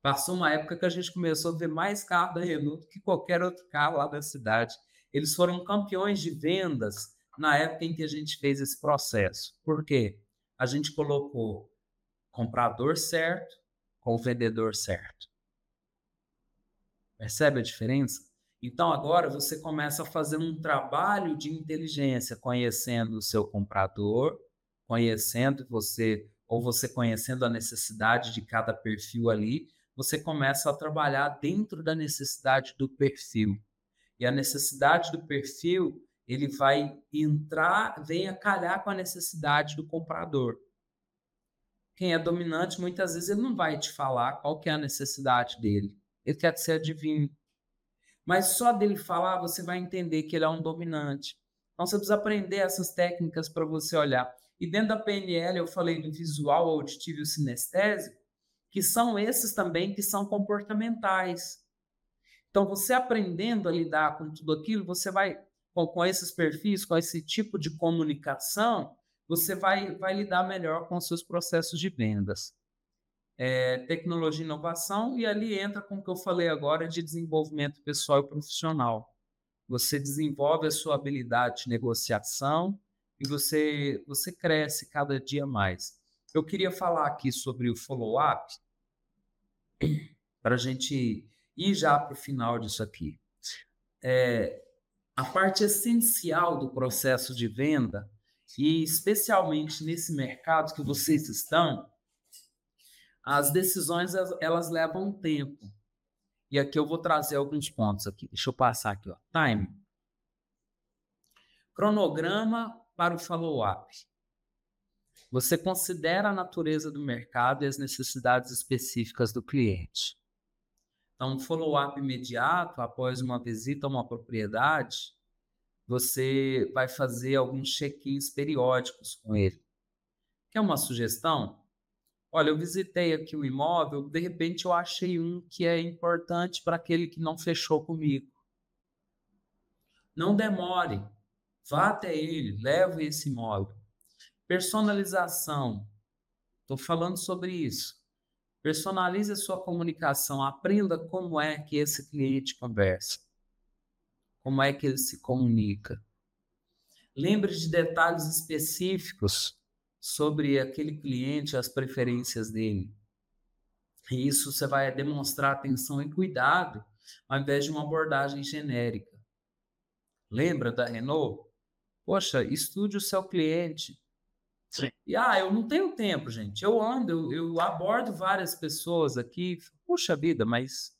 Passou uma época que a gente começou a ver mais carro da Renault que qualquer outro carro lá da cidade. Eles foram campeões de vendas na época em que a gente fez esse processo. Por quê? A gente colocou comprador certo com o vendedor certo. Percebe a diferença? Então, agora você começa a fazer um trabalho de inteligência, conhecendo o seu comprador, conhecendo você, ou você conhecendo a necessidade de cada perfil ali, você começa a trabalhar dentro da necessidade do perfil. E a necessidade do perfil, ele vai entrar, vem a calhar com a necessidade do comprador. Quem é dominante, muitas vezes, ele não vai te falar qual que é a necessidade dele. Ele quer que você adivinhe. Mas só dele falar, você vai entender que ele é um dominante. Então, você precisa aprender essas técnicas para você olhar. E dentro da PNL, eu falei do visual, auditivo e sinestésico, que são esses também que são comportamentais. Então, você aprendendo a lidar com tudo aquilo, você vai, com esses perfis, com esse tipo de comunicação, você vai lidar melhor com os seus processos de vendas. Tecnologia e inovação, e ali entra com o que eu falei agora de desenvolvimento pessoal e profissional. Você desenvolve a sua habilidade de negociação e você cresce cada dia mais. Eu queria falar aqui sobre o follow-up para a gente ir já para o final disso aqui. A parte essencial do processo de venda, e especialmente nesse mercado que vocês estão, as decisões elas levam tempo. E aqui eu vou trazer alguns pontos aqui. Deixa eu passar aqui, ó. Time. Cronograma para o follow-up. Você considera a natureza do mercado e as necessidades específicas do cliente. Então, um follow-up imediato, após uma visita a uma propriedade, você vai fazer alguns check-ins periódicos com ele. Quer uma sugestão? Olha, eu visitei aqui o imóvel, de repente eu achei um que é importante para aquele que não fechou comigo. Não demore. Vá até ele, leve esse imóvel. Personalização. Estou falando sobre isso. Personalize a sua comunicação. Aprenda como é que esse cliente conversa. Como é que ele se comunica. Lembre de detalhes específicos sobre aquele cliente, as preferências dele. E isso você vai demonstrar atenção e cuidado, ao invés de uma abordagem genérica. Lembra da Renault? Poxa, estude o seu cliente. Sim. E, eu não tenho tempo, gente. Eu ando, eu abordo várias pessoas aqui. Puxa vida, mas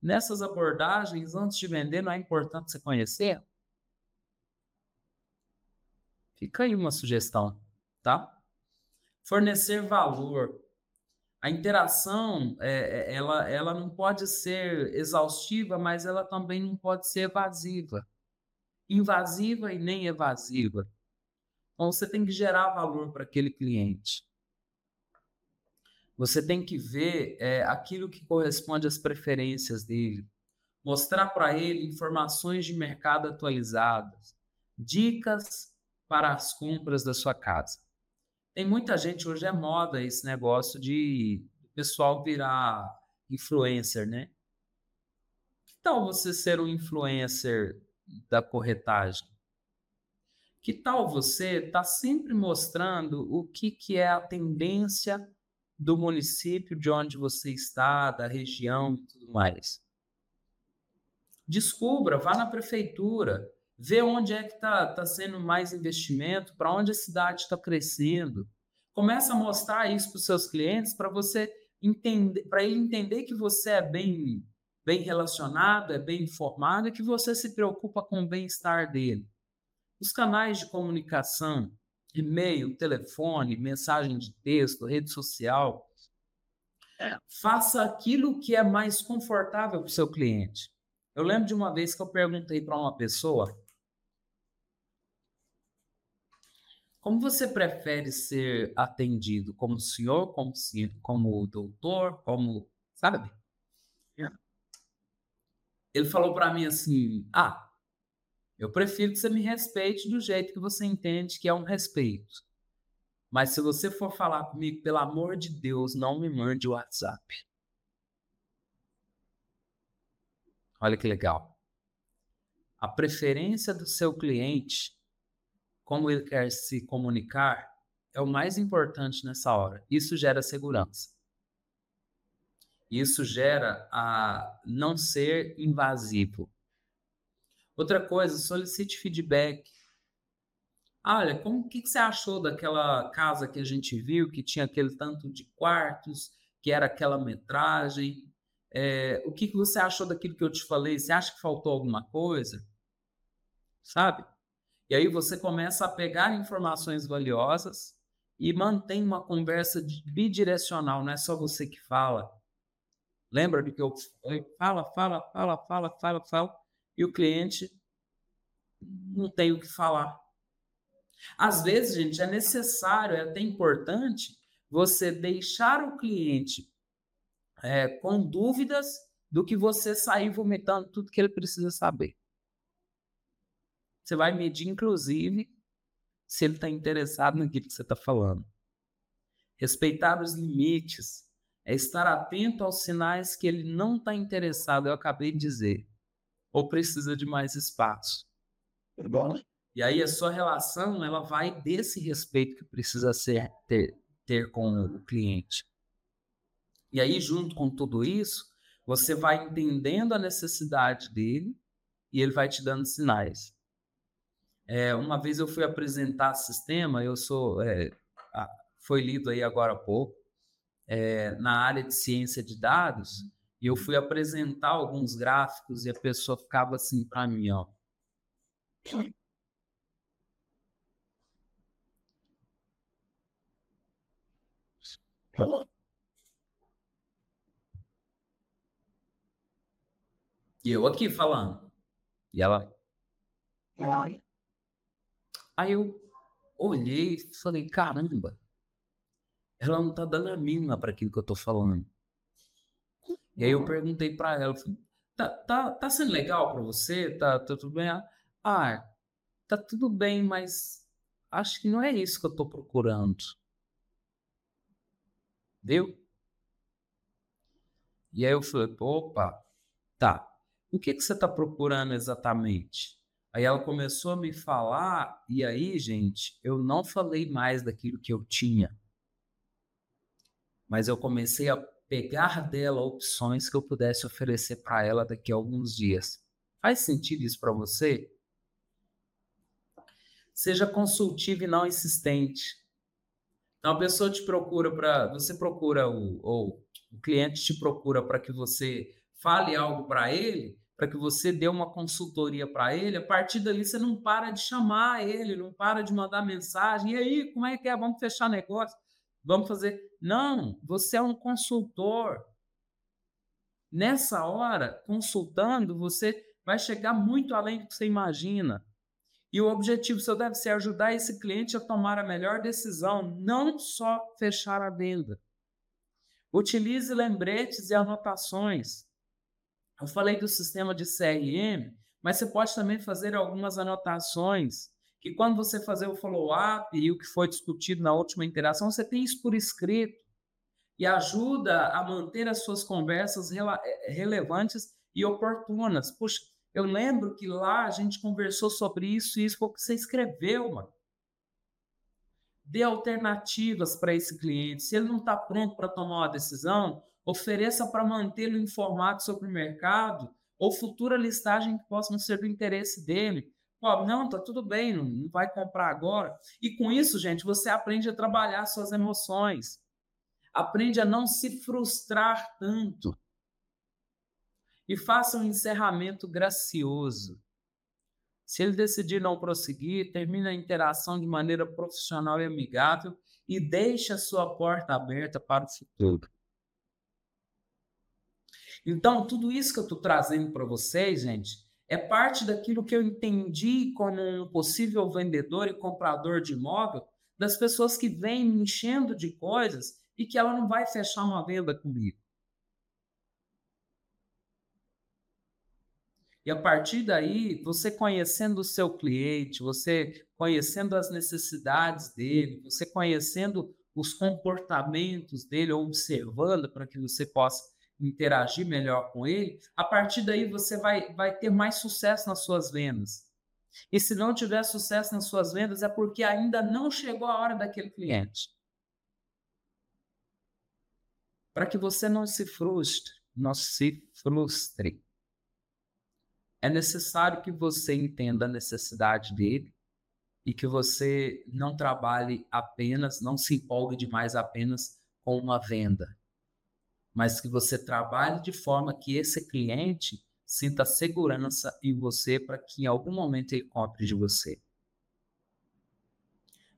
nessas abordagens, antes de vender, não é importante você conhecer? Fica aí uma sugestão, tá? Fornecer valor. A interação, ela não pode ser exaustiva, mas ela também não pode ser invasiva e nem evasiva. Então, você tem que gerar valor para aquele cliente. Você tem que ver aquilo que corresponde às preferências dele. Mostrar para ele informações de mercado atualizadas. Dicas para as compras da sua casa. Tem muita gente, hoje é moda esse negócio de o pessoal virar influencer, né? Que tal você ser um influencer da corretagem? Que tal você tá sempre mostrando o que é a tendência do município, de onde você está, da região e tudo mais? Descubra, vá na prefeitura, vê onde é que está sendo mais investimento, para onde a cidade está crescendo. Começa a mostrar isso para os seus clientes, para você entender, para ele entender que você é bem relacionado, é bem informado e que você se preocupa com o bem-estar dele. Os canais de comunicação, e-mail, telefone, mensagem de texto, rede social. Faça aquilo que é mais confortável para o seu cliente. Eu lembro de uma vez que eu perguntei para uma pessoa: como você prefere ser atendido? Como senhor, como doutor, como... Sabe? Ele falou para mim assim: eu prefiro que você me respeite do jeito que você entende que é um respeito. Mas se você for falar comigo, pelo amor de Deus, não me mande o WhatsApp. Olha que legal. A preferência do seu cliente, como ele quer se comunicar, é o mais importante nessa hora. Isso gera segurança. Isso gera a não ser invasivo. Outra coisa, solicite feedback. Olha, o que você achou daquela casa que a gente viu, que tinha aquele tanto de quartos, que era aquela metragem? O que você achou daquilo que eu te falei? Você acha que faltou alguma coisa? Sabe? E aí você começa a pegar informações valiosas e mantém uma conversa bidirecional, não é só você que fala. Lembra do que eu falei? Fala. E o cliente não tem o que falar. Às vezes, gente, é necessário, é até importante você deixar o cliente com dúvidas do que você sair vomitando tudo que ele precisa saber. Você vai medir, inclusive, se ele está interessado naquilo que você está falando. Respeitar os limites é estar atento aos sinais que ele não está interessado, eu acabei de dizer. Ou precisa de mais espaço. É bom, né? E aí a sua relação, ela vai desse respeito que precisa ter com o cliente. E aí, junto com tudo isso, você vai entendendo a necessidade dele e ele vai te dando sinais. Uma vez eu fui apresentar sistema, foi lido aí agora há pouco, na área de ciência de dados, e eu fui apresentar alguns gráficos e a pessoa ficava assim para mim, ó. E eu aqui falando. E ela... Aí eu olhei e falei, caramba, ela não tá dando a mínima para aquilo que eu tô falando. E aí eu perguntei para ela, tá sendo legal para você? Tá tudo bem? Tá tudo bem, mas acho que não é isso que eu tô procurando. Viu? E aí eu falei, opa, tá. O que você tá procurando exatamente? Aí ela começou a me falar, e aí, gente, eu não falei mais daquilo que eu tinha. Mas eu comecei a pegar dela opções que eu pudesse oferecer para ela daqui a alguns dias. Faz sentido isso para você? Seja consultivo e não insistente. Então, a pessoa te procura para... Você procura, ou o cliente te procura para que você fale algo para ele, para que você dê uma consultoria para ele, a partir dali você não para de chamar ele, não para de mandar mensagem, e aí, como é que é? Vamos fechar negócio? Vamos fazer... Não, você é um consultor. Nessa hora, consultando, você vai chegar muito além do que você imagina. E o objetivo seu deve ser ajudar esse cliente a tomar a melhor decisão, não só fechar a venda. Utilize lembretes e anotações. Eu falei do sistema de CRM, mas você pode também fazer algumas anotações, que quando você fazer o follow-up e o que foi discutido na última interação, você tem isso por escrito e ajuda a manter as suas conversas relevantes e oportunas. Puxa, eu lembro que lá a gente conversou sobre isso e isso foi o que você escreveu, mano. Dê alternativas para esse cliente. Se ele não está pronto para tomar uma decisão, ofereça para mantê-lo informado sobre o mercado ou futura listagem que possa ser do interesse dele. Pô, não, tá tudo bem, não vai comprar agora. E com isso, gente, você aprende a trabalhar suas emoções. Aprende a não se frustrar tanto. E faça um encerramento gracioso. Se ele decidir não prosseguir, termine a interação de maneira profissional e amigável e deixe a sua porta aberta para o futuro. Então, tudo isso que eu estou trazendo para vocês, gente, é parte daquilo que eu entendi como um possível vendedor e comprador de imóvel, das pessoas que vêm me enchendo de coisas e que ela não vai fechar uma venda comigo. E a partir daí, você conhecendo o seu cliente, você conhecendo as necessidades dele, você conhecendo os comportamentos dele, observando para que você possa interagir melhor com ele, a partir daí você vai ter mais sucesso nas suas vendas. E se não tiver sucesso nas suas vendas, é porque ainda não chegou a hora daquele cliente. Para que você não se frustre, é necessário que você entenda a necessidade dele e que você não trabalhe apenas, não se empolgue demais apenas com uma venda, mas que você trabalhe de forma que esse cliente sinta segurança em você para que em algum momento ele compre de você.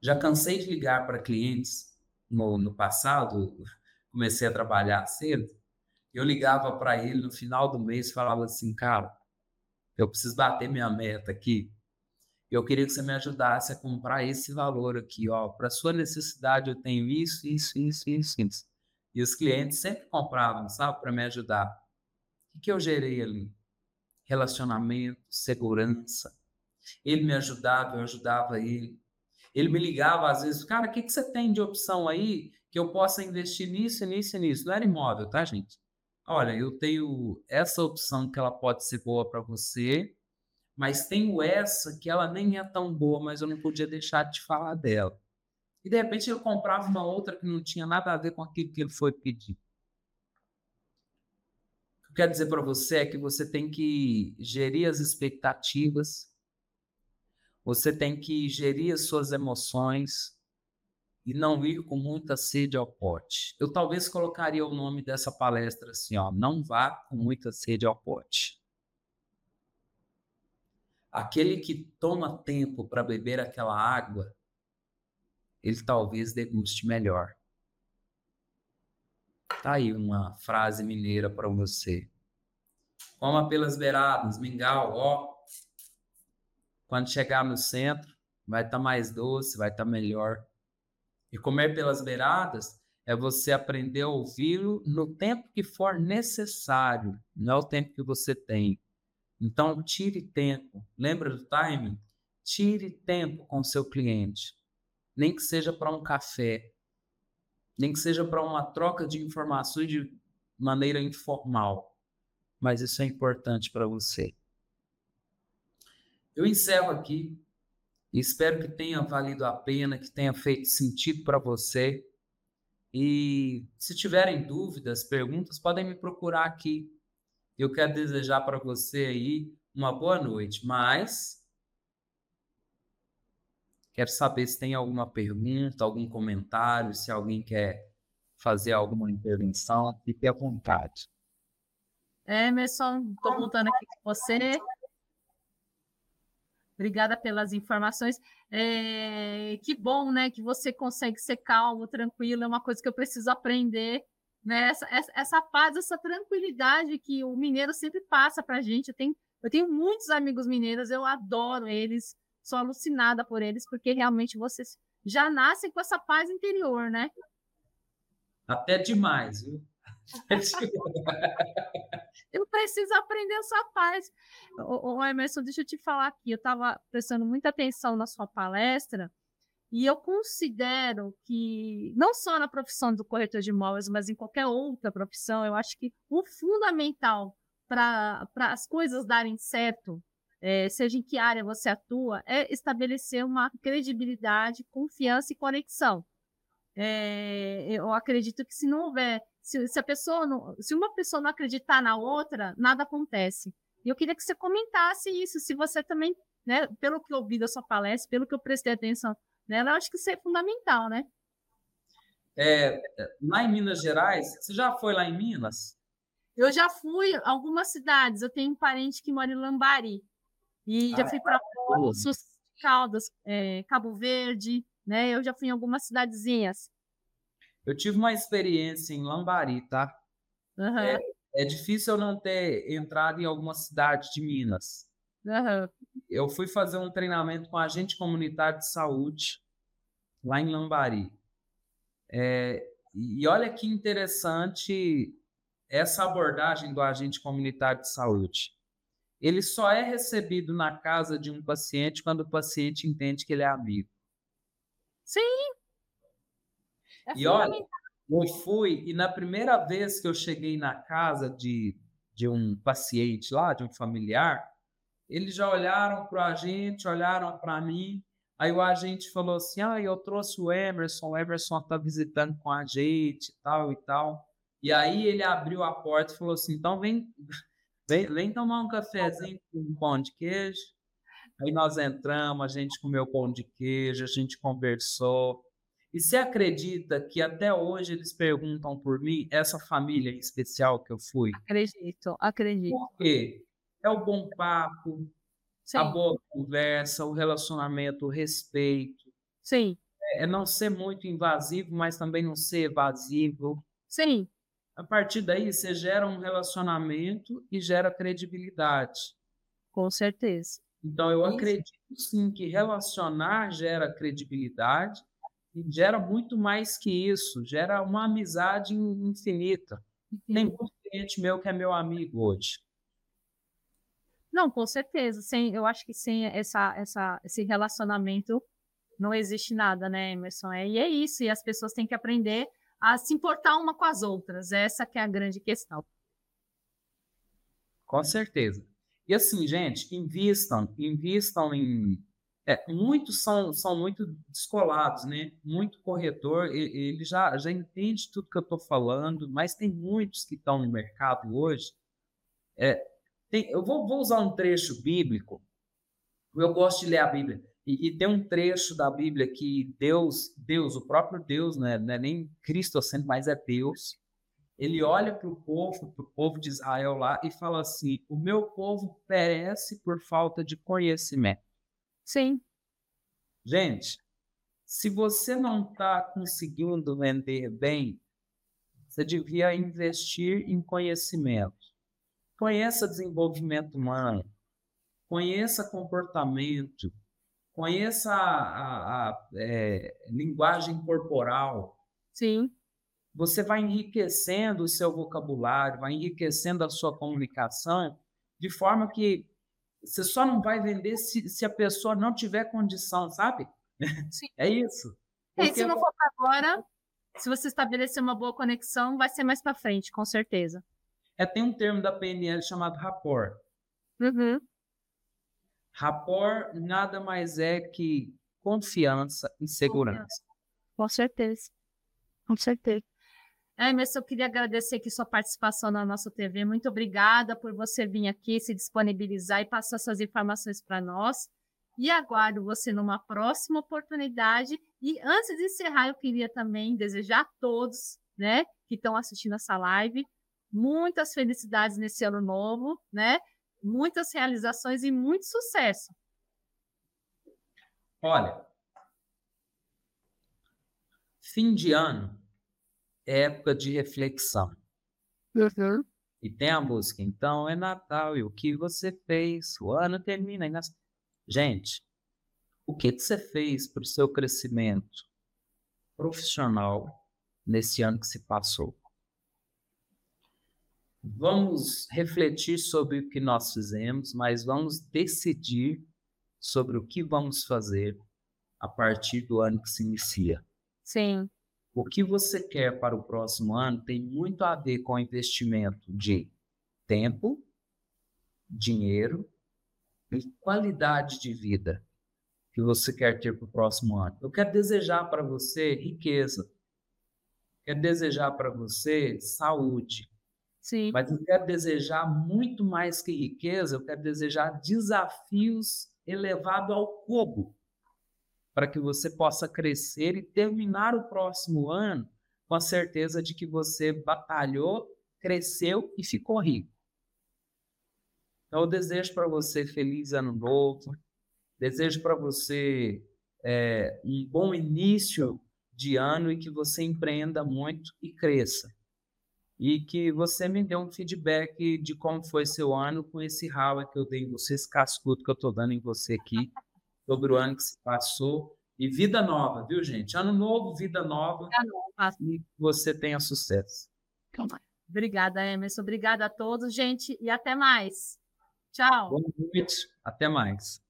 Já cansei de ligar para clientes no passado, comecei a trabalhar cedo, eu ligava para ele no final do mês e falava assim, cara, eu preciso bater minha meta aqui, eu queria que você me ajudasse a comprar esse valor aqui, ó, para sua necessidade eu tenho isso. E os clientes sempre compravam, sabe, para me ajudar. O que eu gerei ali? Relacionamento, segurança. Ele me ajudava, eu ajudava ele. Ele me ligava às vezes, cara, o que você tem de opção aí que eu possa investir nisso? Não era imóvel, tá, gente? Olha, eu tenho essa opção que ela pode ser boa para você, mas tenho essa que ela nem é tão boa, mas eu não podia deixar de te falar dela. E, de repente, ele comprava uma outra que não tinha nada a ver com aquilo que ele foi pedir. O que eu quero dizer para você é que você tem que gerir as expectativas, você tem que gerir as suas emoções e não ir com muita sede ao pote. Eu talvez colocaria o nome dessa palestra assim, ó, não vá com muita sede ao pote. Aquele que toma tempo para beber aquela água, ele talvez deguste melhor. Tá aí uma frase mineira para você. Coma pelas beiradas, mingau, ó. Quando chegar no centro, vai estar mais doce, vai estar melhor. E comer pelas beiradas é você aprender a ouvi-lo no tempo que for necessário, não é o tempo que você tem. Então, tire tempo. Lembra do timing? Tire tempo com seu cliente. Nem que seja para um café, nem que seja para uma troca de informações de maneira informal, mas isso é importante para você. Eu encerro aqui. Espero que tenha valido a pena, que tenha feito sentido para você. E se tiverem dúvidas, perguntas, podem me procurar aqui. Eu quero desejar para você aí uma boa noite, mas quero saber se tem alguma pergunta, algum comentário, se alguém quer fazer alguma intervenção, fique à vontade. Emerson, estou voltando aqui com você. Obrigada pelas informações. Que bom, né, que você consegue ser calmo, tranquilo, é uma coisa que eu preciso aprender, né? Essa paz, essa tranquilidade que o mineiro sempre passa para a gente. Eu tenho muitos amigos mineiros, eu adoro eles, sou alucinada por eles, porque realmente vocês já nascem com essa paz interior, né? Até demais, viu? Eu preciso aprender a sua paz. Ô, Emerson, deixa eu te falar aqui. Eu estava prestando muita atenção na sua palestra e eu considero que, não só na profissão do corretor de imóveis, mas em qualquer outra profissão, eu acho que o fundamental para as coisas darem certo, seja em que área você atua, é estabelecer uma credibilidade, confiança e conexão. Eu acredito que se não houver, se uma pessoa não acreditar na outra, nada acontece. E eu queria que você comentasse isso, se você também, né, pelo que eu ouvi da sua palestra, pelo que eu prestei atenção nela, eu acho que isso é fundamental, né? Lá em Minas Gerais, você já foi lá em Minas? Eu já fui a algumas cidades, eu tenho um parente que mora em Lambari, e já fui para Caldas, Cabo Verde, né? Eu já fui em algumas cidadezinhas. Eu tive uma experiência em Lambari, tá? Uhum. É difícil eu não ter entrado em alguma cidade de Minas. Uhum. Eu fui fazer um treinamento com agente comunitário de saúde lá em Lambari. E olha que interessante essa abordagem do agente comunitário de saúde. Ele só é recebido na casa de um paciente quando o paciente entende que ele é amigo. Sim! E olha, eu fui, e na primeira vez que eu cheguei na casa de um paciente lá, de um familiar, eles já olharam para o agente, olharam para mim, aí o agente falou assim, eu trouxe o Emerson está visitando com a gente, tal e tal. E aí ele abriu a porta e falou assim, então vem tomar um cafezinho com um pão de queijo. Aí nós entramos, a gente comeu pão de queijo, a gente conversou. E você acredita que até hoje eles perguntam por mim, essa família em especial que eu fui? Acredito. Por quê? É o bom papo, sim, a boa conversa, o relacionamento, o respeito. Sim. É não ser muito invasivo, mas também não ser evasivo. Sim. A partir daí, você gera um relacionamento e gera credibilidade. Com certeza. Então, eu acredito, sim, que relacionar gera credibilidade. E gera muito mais que isso, gera uma amizade infinita. Tem muito cliente meu que é meu amigo hoje. Não, com certeza. Eu acho que sem esse relacionamento não existe nada, né, Emerson? E é isso, e as pessoas têm que aprender a se importar uma com as outras. Essa que é a grande questão. Com certeza. E assim, gente, invistam em... muitos são muito descolados, né? Muito corretor, ele já entende tudo que eu estou falando, mas tem muitos que estão no mercado hoje. Eu vou usar um trecho bíblico, eu gosto de ler a Bíblia, e tem um trecho da Bíblia que Deus, o próprio Deus, né? Não é nem Cristo sendo, mas é Deus, ele olha para o povo de Israel lá e fala assim, o meu povo perece por falta de conhecimento. Sim. Gente, se você não está conseguindo vender bem, você devia investir em conhecimento. Conheça desenvolvimento humano, conheça comportamento, conheça a linguagem corporal. Sim. Você vai enriquecendo o seu vocabulário, vai enriquecendo a sua comunicação, de forma que você só não vai vender se a pessoa não tiver condição, sabe? Sim. É isso. E se não for para agora, se você estabelecer uma boa conexão, vai ser mais para frente, com certeza. Tem um termo da PNL chamado rapport. Uhum. Rapport nada mais é que confiança e segurança. Com certeza. Com certeza. Emerson, eu queria agradecer aqui sua participação na nossa TV. Muito obrigada por você vir aqui, se disponibilizar e passar suas informações para nós. E aguardo você numa próxima oportunidade. E antes de encerrar, eu queria também desejar a todos, né, que estão assistindo essa live muitas felicidades nesse ano novo, né? Muitas realizações e muito sucesso. Olha, fim de ano é época de reflexão. Uhum. E tem a música, então é Natal, e o que você fez? O ano termina. E nas... Gente, o que você fez para o seu crescimento profissional nesse ano que se passou? Vamos refletir sobre o que nós fizemos, mas vamos decidir sobre o que vamos fazer a partir do ano que se inicia. Sim. O que você quer para o próximo ano tem muito a ver com investimento de tempo, dinheiro e qualidade de vida que você quer ter para o próximo ano. Eu quero desejar para você riqueza, quero desejar para você saúde. Sim. Mas eu quero desejar muito mais que riqueza, eu quero desejar desafios elevados ao cubo, para que você possa crescer e terminar o próximo ano com a certeza de que você batalhou, cresceu e ficou rico. Então eu desejo para você feliz ano novo, desejo para você um bom início de ano e que você empreenda muito e cresça. E que você me dê um feedback de como foi seu ano com esse rala que eu dei em você, esse cascudo que eu estou dando em você aqui, sobre o ano que se passou. E vida nova, viu, gente? Ano novo, vida nova. E que você tenha sucesso. Obrigada, Emerson. Obrigada a todos, gente. E até mais. Tchau. Boa noite. Até mais.